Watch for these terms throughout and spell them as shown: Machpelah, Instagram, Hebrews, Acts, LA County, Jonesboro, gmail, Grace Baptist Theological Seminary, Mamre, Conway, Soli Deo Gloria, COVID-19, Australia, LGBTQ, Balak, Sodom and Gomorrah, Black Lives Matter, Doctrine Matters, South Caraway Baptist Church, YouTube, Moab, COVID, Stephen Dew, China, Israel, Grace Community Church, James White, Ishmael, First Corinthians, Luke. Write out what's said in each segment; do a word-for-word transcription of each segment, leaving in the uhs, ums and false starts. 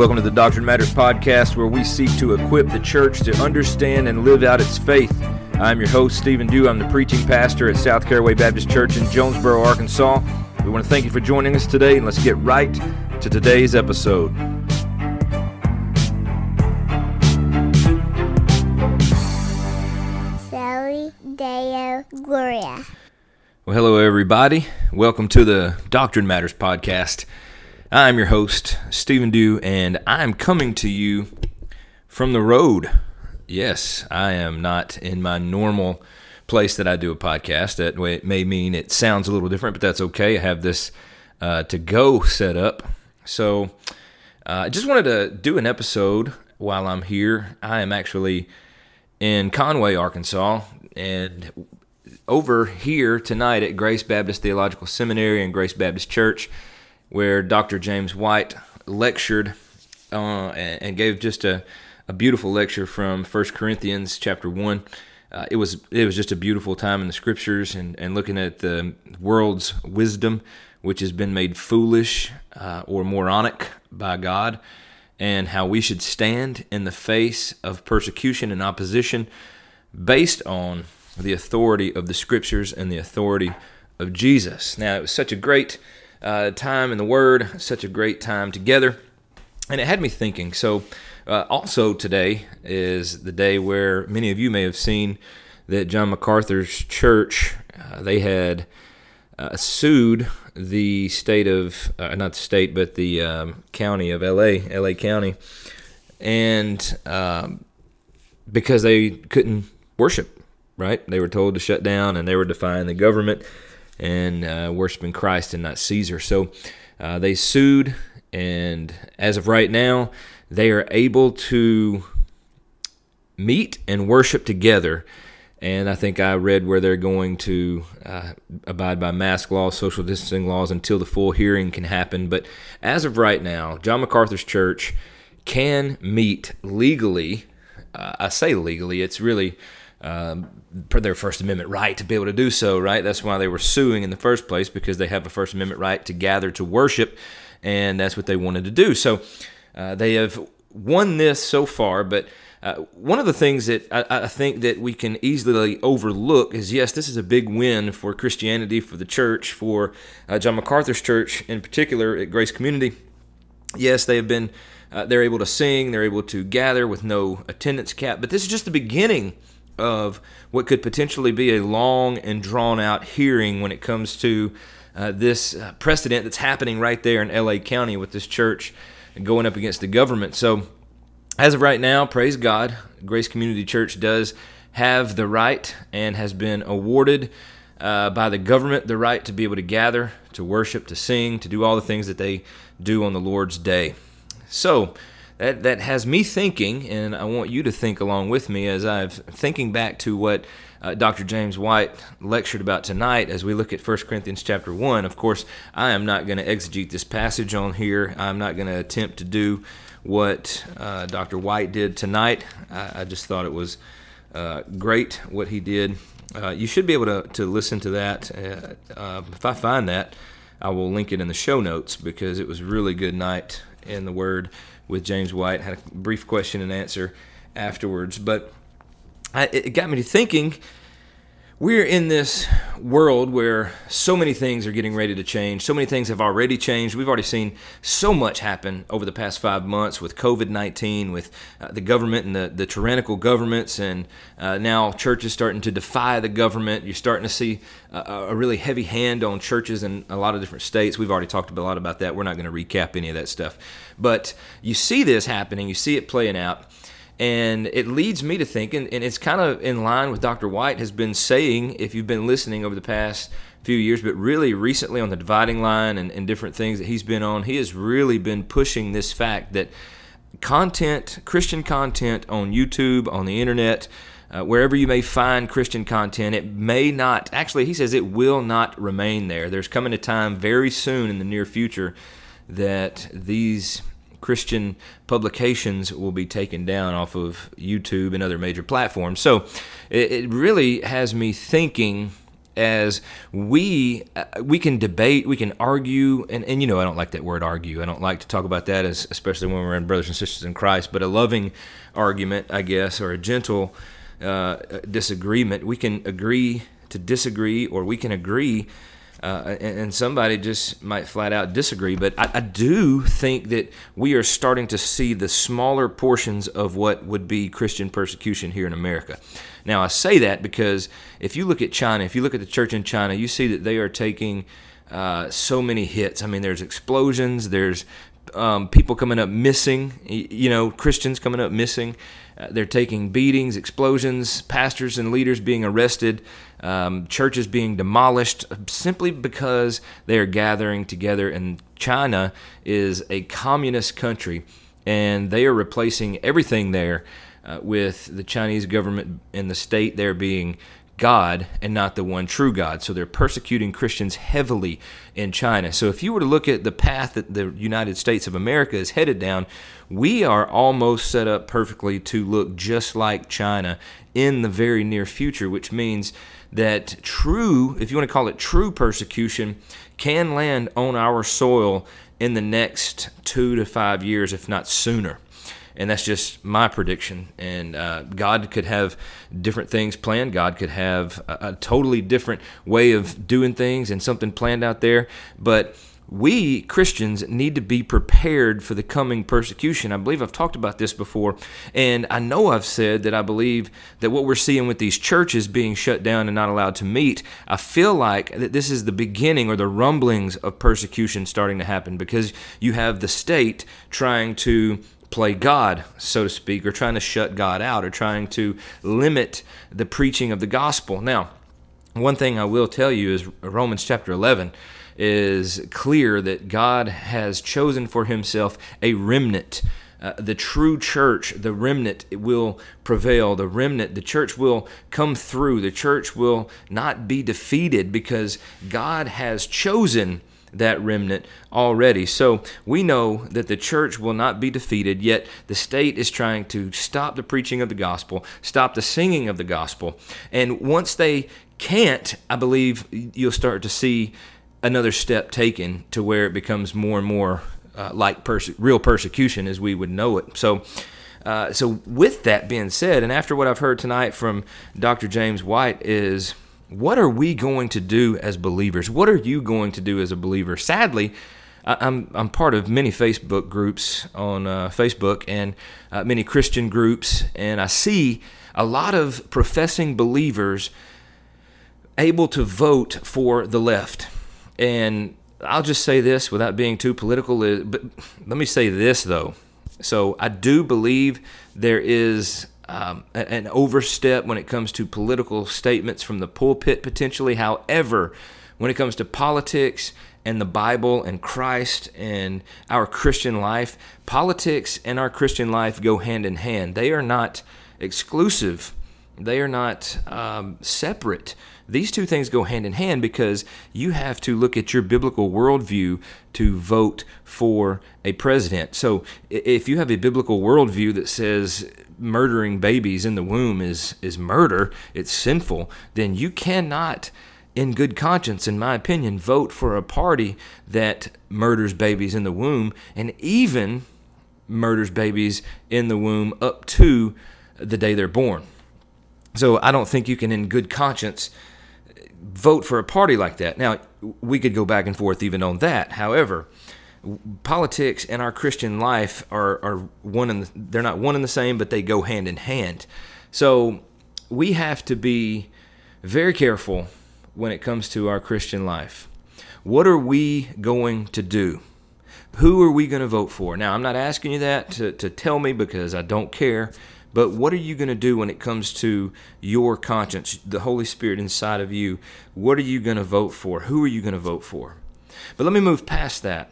Welcome to the Doctrine Matters podcast, where we seek to equip the church to understand and live out its faith. I'm your host, Stephen Dew. I'm the preaching pastor at South Caraway Baptist Church in Jonesboro, Arkansas. We want to thank you for joining us today, and let's get right to today's episode. Soli Deo Gloria. Well, hello, everybody. Welcome to the Doctrine Matters podcast. I'm your host, Stephen Dew, and I'm coming to you from the road. Yes, I am not in my normal place that I do a podcast. That way it may mean it sounds a little different, but that's okay. I have this uh, to-go set up. So I uh, just wanted to do an episode while I'm here. I am actually in Conway, Arkansas, and over here tonight at Grace Baptist Theological Seminary and Grace Baptist Church, where Doctor James White lectured uh, and gave just a, a beautiful lecture from First Corinthians chapter one. Uh, it was it was just a beautiful time in the Scriptures and, and looking at the world's wisdom, which has been made foolish uh, or moronic by God, and how we should stand in the face of persecution and opposition based on the authority of the Scriptures and the authority of Jesus. Now, it was such a great Uh, time in the Word, such a great time together, and it had me thinking. So uh, also today is the day where many of you may have seen that John MacArthur's church, uh, they had uh, sued the state of, uh, not the state, but the um, county of L A, L A County, and um, because they couldn't worship, right? They were told to shut down, and they were defying the government and uh, worshiping Christ and not Caesar. So uh, they sued, and as of right now, they are able to meet and worship together. And I think I read where they're going to uh, abide by mask laws, social distancing laws, until the full hearing can happen. But as of right now, John MacArthur's church can meet legally. Uh, I say legally, it's really Um, per their First Amendment right to be able to do so, right? That's why they were suing in the first place, because they have a First Amendment right to gather to worship, and that's what they wanted to do. So uh, they have won this so far, but uh, one of the things that I, I think that we can easily overlook is, yes, this is a big win for Christianity, for the church, for uh, John MacArthur's church in particular at Grace Community. Yes, they have been, uh, they're able to sing, they're able to gather with no attendance cap, but this is just the beginning of what could potentially be a long and drawn-out hearing when it comes to uh, this uh, precedent that's happening right there in L A County with this church going up against the government. So as of right now, praise God, Grace Community Church does have the right and has been awarded uh, by the government the right to be able to gather, to worship, to sing, to do all the things that they do on the Lord's Day. So That that has me thinking, and I want you to think along with me as I'm thinking back to what uh, Doctor James White lectured about tonight as we look at First Corinthians chapter one. Of course, I am not going to exegete this passage on here. I'm not going to attempt to do what uh, Doctor White did tonight. I, I just thought it was uh, great what he did. Uh, you should be able to, to listen to that. Uh, uh, if I find that, I will link it in the show notes, because it was a really good night in the Word with James White. Had a brief question and answer afterwards, but I, it got me to thinking, we're in this world where so many things are getting ready to change. So many things have already changed. We've already seen so much happen over the past five months with covid nineteen, with uh, the government and the, the tyrannical governments, and uh, now churches starting to defy the government. You're starting to see uh, a really heavy hand on churches in a lot of different states. We've already talked a lot about that. We're not going to recap any of that stuff. But you see this happening. You see it playing out. And it leads me to think, and, and it's kind of in line with Doctor White has been saying, if you've been listening over the past few years, but really recently on the dividing line and, and different things that he's been on, he has really been pushing this fact that content, Christian content on YouTube, on the internet, uh, wherever you may find Christian content, it may not, actually he says it will not remain there. There's coming a time very soon in the near future that these Christian publications will be taken down off of YouTube and other major platforms. So it, it really has me thinking as we uh, we can debate, we can argue, and, and you know, I don't like that word argue. I don't like to talk about that, as, especially when we're in brothers and sisters in Christ, but a loving argument, I guess, or a gentle uh, disagreement. We can agree to disagree, or we can agree, uh, and, and somebody just might flat out disagree. But I, I do think that we are starting to see the smaller portions of what would be Christian persecution here in America. Now, I say that because if you look at China, if you look at the church in China, you see that they are taking uh, so many hits. I mean, there's explosions, there's um, people coming up missing, you know, Christians coming up missing. Uh, they're taking beatings, explosions, pastors and leaders being arrested, um, churches being demolished simply because they are gathering together. And China is a communist country, and they are replacing everything there Uh, with the Chinese government and the state there being God and not the one true God. So they're persecuting Christians heavily in China. So if you were to look at the path that the United States of America is headed down, we are almost set up perfectly to look just like China in the very near future, which means that true, if you want to call it true persecution, can land on our soil in the next two to five years, if not sooner. And that's just my prediction. And uh, God could have different things planned. God could have a, a totally different way of doing things and something planned out there. But we Christians need to be prepared for the coming persecution. I believe I've talked about this before. And I know I've said that I believe that what we're seeing with these churches being shut down and not allowed to meet, I feel like that this is the beginning or the rumblings of persecution starting to happen, because you have the state trying to play God, so to speak, or trying to shut God out, or trying to limit the preaching of the gospel. Now, one thing I will tell you is Romans chapter eleven is clear that God has chosen for himself a remnant. Uh, the true church, the remnant, it will prevail. The remnant, the church will come through. The church will not be defeated, because God has chosen that remnant already. So we know that the church will not be defeated, yet the state is trying to stop the preaching of the gospel, stop the singing of the gospel. And once they can't, I believe you'll start to see another step taken to where it becomes more and more uh, like perse- real persecution as we would know it. So uh, so with that being said, and after what I've heard tonight from Doctor James White is, what are we going to do as believers? What are you going to do as a believer? Sadly, I'm I'm part of many Facebook groups on uh, Facebook and uh, many Christian groups, and I see a lot of professing believers able to vote for the left. And I'll just say this without being too political, but let me say this, though. So I do believe there is Um, an overstep when it comes to political statements from the pulpit, potentially. However, when it comes to politics and the Bible and Christ and our Christian life, politics and our Christian life go hand in hand. They are not exclusive. They are not um, separate. These two things go hand in hand, because you have to look at your biblical worldview to vote for a president. So if you have a biblical worldview that says murdering babies in the womb is, is murder, it's sinful, then you cannot, in good conscience, in my opinion, vote for a party that murders babies in the womb, and even murders babies in the womb up to the day they're born. So I don't think you can, in good conscience, vote for a party like that. Now, we could go back and forth even on that. However, politics and our Christian life are, are one in the, they're not one and the same, but they go hand in hand. So we have to be very careful when it comes to our Christian life. What are we going to do? Who are we going to vote for? Now, I'm not asking you that to, to tell me, because I don't care. But what are you going to do when it comes to your conscience, the Holy Spirit inside of you? What are you going to vote for? Who are you going to vote for? But let me move past that.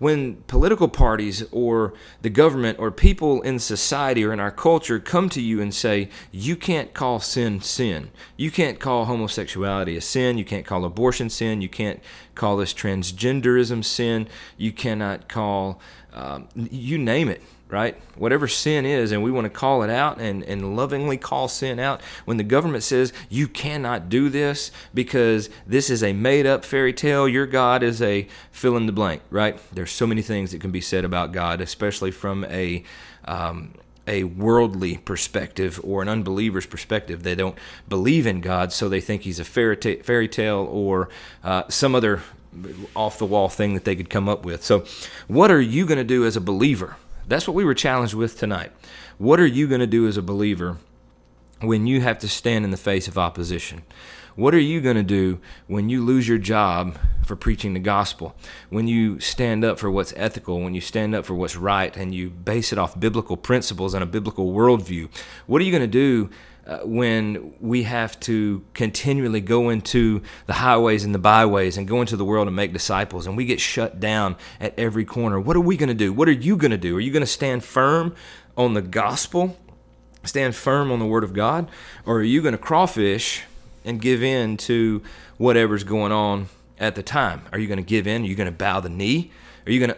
When political parties or the government or people in society or in our culture come to you and say, you can't call sin sin, you can't call homosexuality a sin, you can't call abortion sin, you can't call this transgenderism sin, you cannot call, um, you name it. right? Whatever sin is, and we want to call it out and, and lovingly call sin out. When the government says, you cannot do this because this is a made-up fairy tale, your God is a fill-in-the-blank, right? There's so many things that can be said about God, especially from a um, a worldly perspective or an unbeliever's perspective. They don't believe in God, so they think he's a fairy tale or uh, some other off-the-wall thing that they could come up with. So what are you going to do as a believer? That's what we were challenged with tonight. What are you going to do as a believer when you have to stand in the face of opposition? What are you going to do when you lose your job for preaching the gospel? When you stand up for what's ethical, when you stand up for what's right, and you base it off biblical principles and a biblical worldview? What are you going to do uh, when we have to continually go into the highways and the byways and go into the world and make disciples, and we get shut down at every corner? What are we going to do? What are you going to do? Are you going to stand firm on the gospel? Stand firm on the Word of God? Or are you going to crawfish and give in to whatever's going on at the time? Are you going to give in? Are you going to bow the knee? Are you going to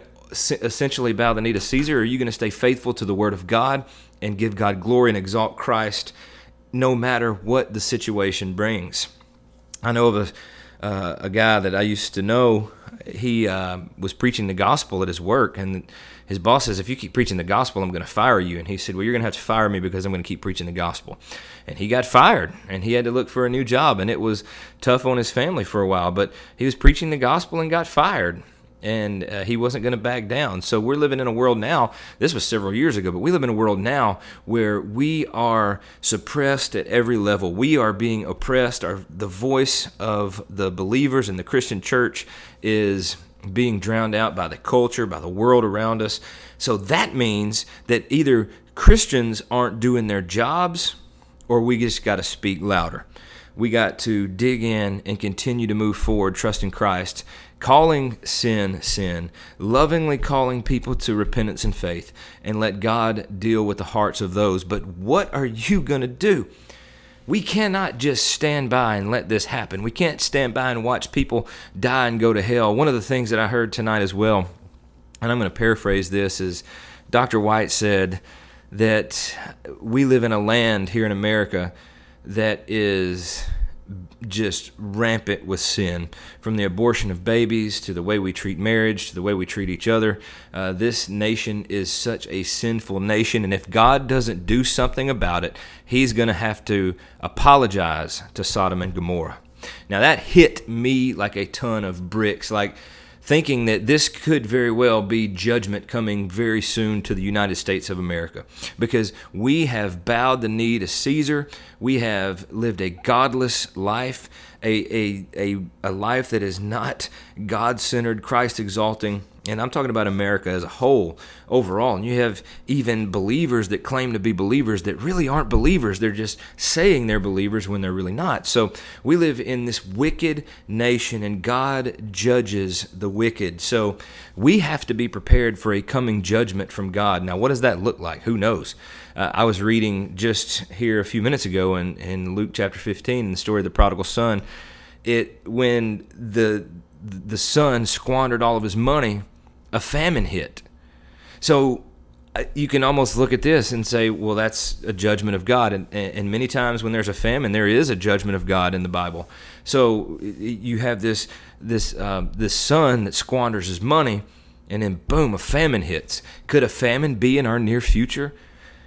essentially bow the knee to Caesar? Or are you going to stay faithful to the Word of God and give God glory and exalt Christ no matter what the situation brings? I know of a uh, a guy that I used to know. He uh, was preaching the gospel at his work, and his boss says, if you keep preaching the gospel, I'm going to fire you. And he said, well, you're going to have to fire me because I'm going to keep preaching the gospel. And he got fired, and he had to look for a new job, and it was tough on his family for a while. But he was preaching the gospel and got fired, and uh, he wasn't going to back down. So we're living in a world now, this was several years ago, but we live in a world now where we are suppressed at every level. We are being oppressed. Our, the voice of the believers in the Christian church is being drowned out by the culture, by the world around us. So that means that either Christians aren't doing their jobs, or we just got to speak louder. We got to dig in and continue to move forward, trusting Christ, calling sin, sin, lovingly calling people to repentance and faith, and let God deal with the hearts of those. But what are you going to do? We cannot just stand by and let this happen. We can't stand by and watch people die and go to hell. One of the things that I heard tonight as well, and I'm going to paraphrase this, is Doctor White said that we live in a land here in America that is just rampant with sin, from the abortion of babies to the way we treat marriage to the way we treat each other. Uh, this nation is such a sinful nation, and if God doesn't do something about it, he's going to have to apologize to Sodom and Gomorrah. Now, that hit me like a ton of bricks, like thinking that this could very well be judgment coming very soon to the United States of America, because we have bowed the knee to Caesar. We have lived a godless life, a a, a, a life that is not God-centered, Christ-exalting. And I'm talking about America as a whole, overall. And you have even believers that claim to be believers that really aren't believers. They're just saying they're believers when they're really not. So we live in this wicked nation, and God judges the wicked. So we have to be prepared for a coming judgment from God. Now, what does that look like? Who knows? Uh, I was reading just here a few minutes ago in, in Luke chapter fifteen, in the story of the prodigal son. It when the the son squandered all of his money, a famine hit. So you can almost look at this and say, well, that's a judgment of God. And, and many times when there's a famine, there is a judgment of God in the Bible. So you have this this uh, this son that squanders his money, and then boom, a famine hits. Could a famine be in our near future?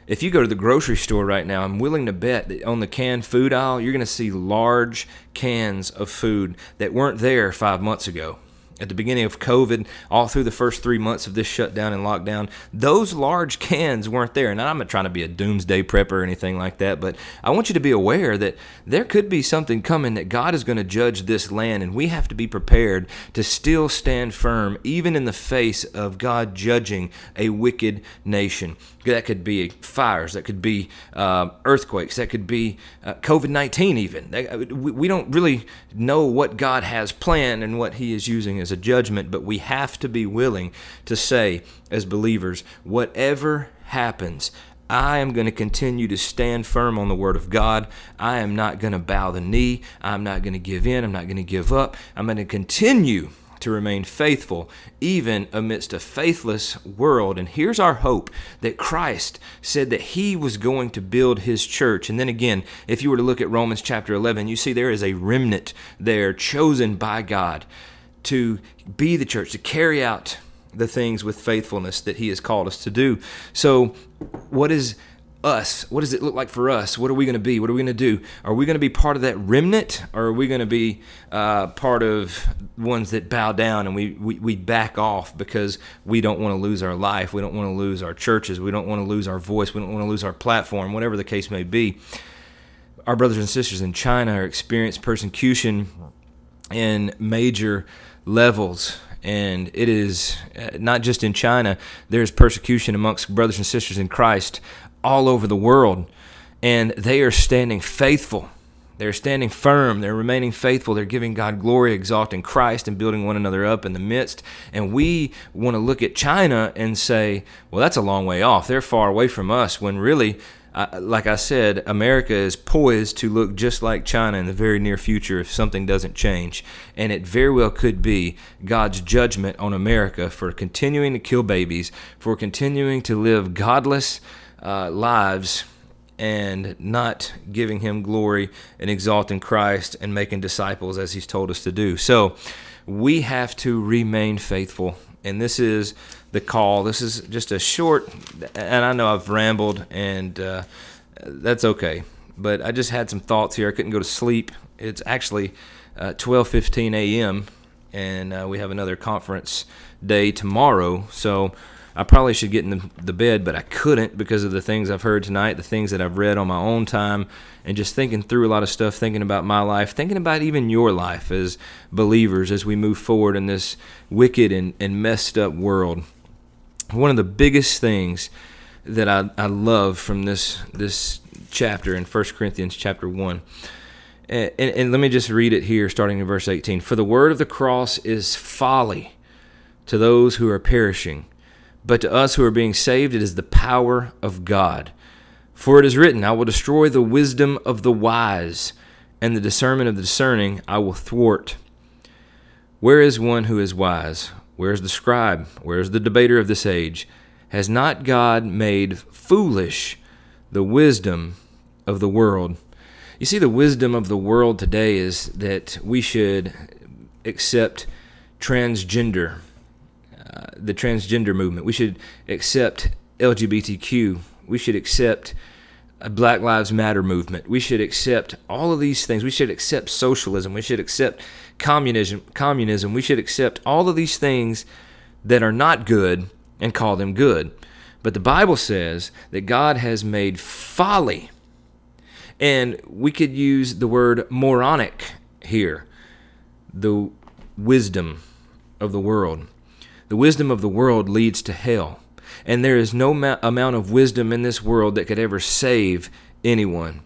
If you go to the grocery store right now, I'm willing to bet that on the canned food aisle, you're going to see large cans of food that weren't there five months ago. At the beginning of COVID, all through the first three months of this shutdown and lockdown, those large cans weren't there. And I'm not trying to be a doomsday prepper or anything like that, but I want you to be aware that there could be something coming, that God is going to judge this land, and we have to be prepared to still stand firm, even in the face of God judging a wicked nation. That could be fires, that could be uh, earthquakes, that could be uh, COVID nineteen even. We don't really know what God has planned and what he is using as a judgment, but we have to be willing to say as believers, whatever happens, I am going to continue to stand firm on the Word of God. I am not going to bow the knee. I'm not going to give in. I'm not going to give up. I'm going to continue to remain faithful, even amidst a faithless world. And here's our hope, that Christ said that he was going to build his church. And then again, if you were to look at Romans chapter eleven, you see there is a remnant there chosen by God to be the church, to carry out the things with faithfulness that he has called us to do. So what is us? What does it look like for us? What are we going to be? What are we going to do? Are we going to be part of that remnant, or are we going to be uh, part of ones that bow down and we, we, we back off because we don't want to lose our life, we don't want to lose our churches, we don't want to lose our voice, we don't want to lose our platform, whatever the case may be? Our brothers and sisters in China are experiencing persecution in major levels. And it is not just in China. There's persecution amongst brothers and sisters in Christ all over the world. And they are standing faithful. They're standing firm. They're remaining faithful. They're giving God glory, exalting Christ, and building one another up in the midst. And we want to look at China and say, well, that's a long way off. They're far away from us, when really, I, like I said, America is poised to look just like China in the very near future if something doesn't change. And it very well could be God's judgment on America for continuing to kill babies, for continuing to live godless uh, lives and not giving him glory and exalting Christ and making disciples as he's told us to do. So we have to remain faithful. And this is the call. This is just a short, and I know I've rambled, and uh, that's okay. But I just had some thoughts here. I couldn't go to sleep. It's actually uh, twelve fifteen a.m., and uh, we have another conference day tomorrow. So I probably should get in the, the bed, but I couldn't because of the things I've heard tonight, the things that I've read on my own time, and just thinking through a lot of stuff, thinking about my life, thinking about even your life as believers as we move forward in this wicked and, and messed up world. One of the biggest things that I, I love from this this chapter in First Corinthians chapter one, and, and, and let me just read it here starting in verse eighteen. For the word of the cross is folly to those who are perishing, but to us who are being saved it is the power of God. For it is written, I will destroy the wisdom of the wise, and the discernment of the discerning I will thwart. Where is one who is wise? Where is the scribe? Where is the debater of this age? Has not God made foolish the wisdom of the world? You see, the wisdom of the world today is that we should accept transgender, uh, the transgender movement. We should accept L G B T Q. We should accept a Black Lives Matter movement. We should accept all of these things. We should accept socialism. We should accept communism. Communism. We should accept all of these things that are not good and call them good. But the Bible says that God has made folly. And we could use the word moronic here, the wisdom of the world. The wisdom of the world leads to hell. And there is no ma- amount of wisdom in this world that could ever save anyone.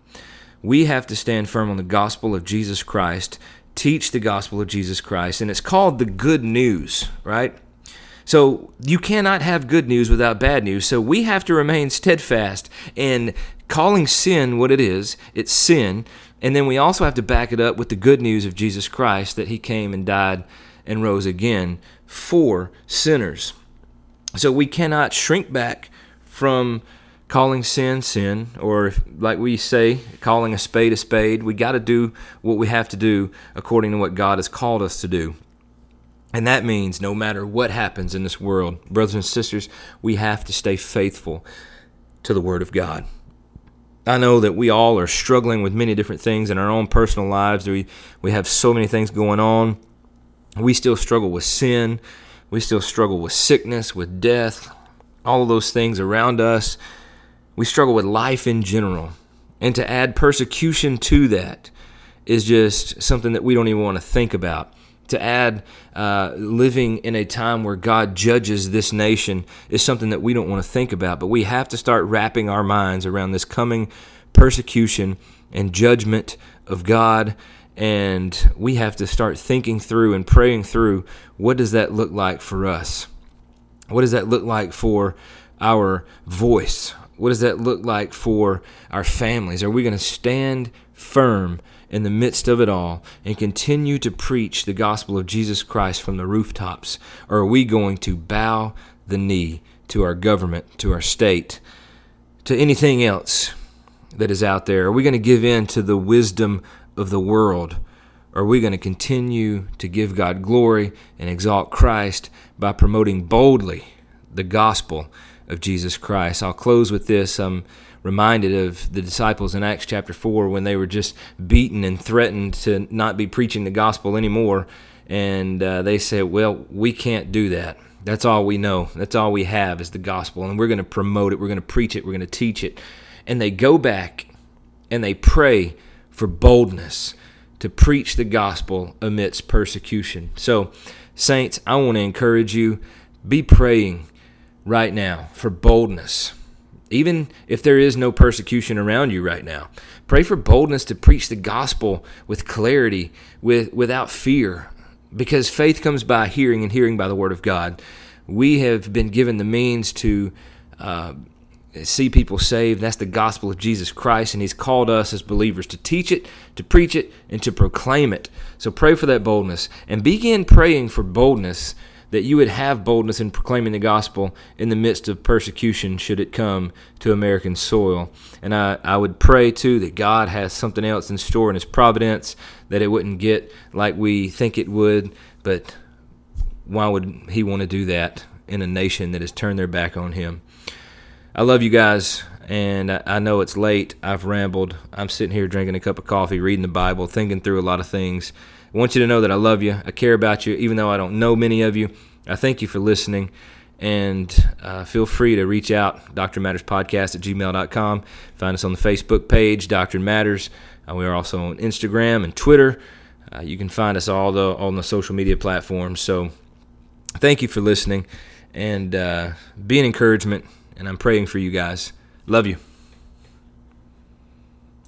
We have to stand firm on the gospel of Jesus Christ, teach the gospel of Jesus Christ, and it's called the good news, right? So you cannot have good news without bad news, so we have to remain steadfast in calling sin what it is. It's sin, and then we also have to back it up with the good news of Jesus Christ, that he came and died and rose again for sinners. So we cannot shrink back from calling sin sin, or like we say, calling a spade a spade. We got to do what we have to do according to what God has called us to do. And that means no matter what happens in this world, brothers and sisters, we have to stay faithful to the Word of God. I know that we all are struggling with many different things in our own personal lives. We, we have so many things going on. We still struggle with sin. We still struggle with sickness, with death, all of those things around us. We struggle with life in general. And to add persecution to that is just something that we don't even want to think about. To add uh, living in a time where God judges this nation is something that we don't want to think about. But we have to start wrapping our minds around this coming persecution and judgment of God. And we have to start thinking through and praying through, what does that look like for us? What does that look like for our voice? What does that look like for our families? Are we going to stand firm in the midst of it all and continue to preach the gospel of Jesus Christ from the rooftops? Or are we going to bow the knee to our government, to our state, to anything else that is out there? Are we going to give in to the wisdom of the world? Are we going to continue to give God glory and exalt Christ by promoting boldly the gospel of Jesus Christ? I'll close with this. I'm reminded of the disciples in Acts chapter four when they were just beaten and threatened to not be preaching the gospel anymore. And uh, they said, well, we can't do that. That's all we know. That's all we have is the gospel. And we're going to promote it. We're going to preach it. We're going to teach it. And they go back and they pray for boldness to preach the gospel amidst persecution. So, saints, I want to encourage you, be praying right now for boldness. Even if there is no persecution around you right now, pray for boldness to preach the gospel with clarity, with without fear, because faith comes by hearing and hearing by the word of God. We have been given the means to uh, see people saved. That's the gospel of Jesus Christ, and he's called us as believers to teach it, to preach it, and to proclaim it. So pray for that boldness, and begin praying for boldness, that you would have boldness in proclaiming the gospel in the midst of persecution should it come to American soil. And I, I would pray, too, that God has something else in store in his providence, that it wouldn't get like we think it would. But why would he want to do that in a nation that has turned their back on him? I love you guys, and I, I know it's late. I've rambled. I'm sitting here drinking a cup of coffee, reading the Bible, thinking through a lot of things. I want you to know that I love you. I care about you, even though I don't know many of you. I thank you for listening, and uh, feel free to reach out, Doctrine Matters Podcast at gmail dot com. Find us on the Facebook page, Doctrine Matters. Uh, we are also on Instagram and Twitter. Uh, you can find us all the, on the social media platforms. So thank you for listening, and uh, be an encouragement, and I'm praying for you guys. Love you.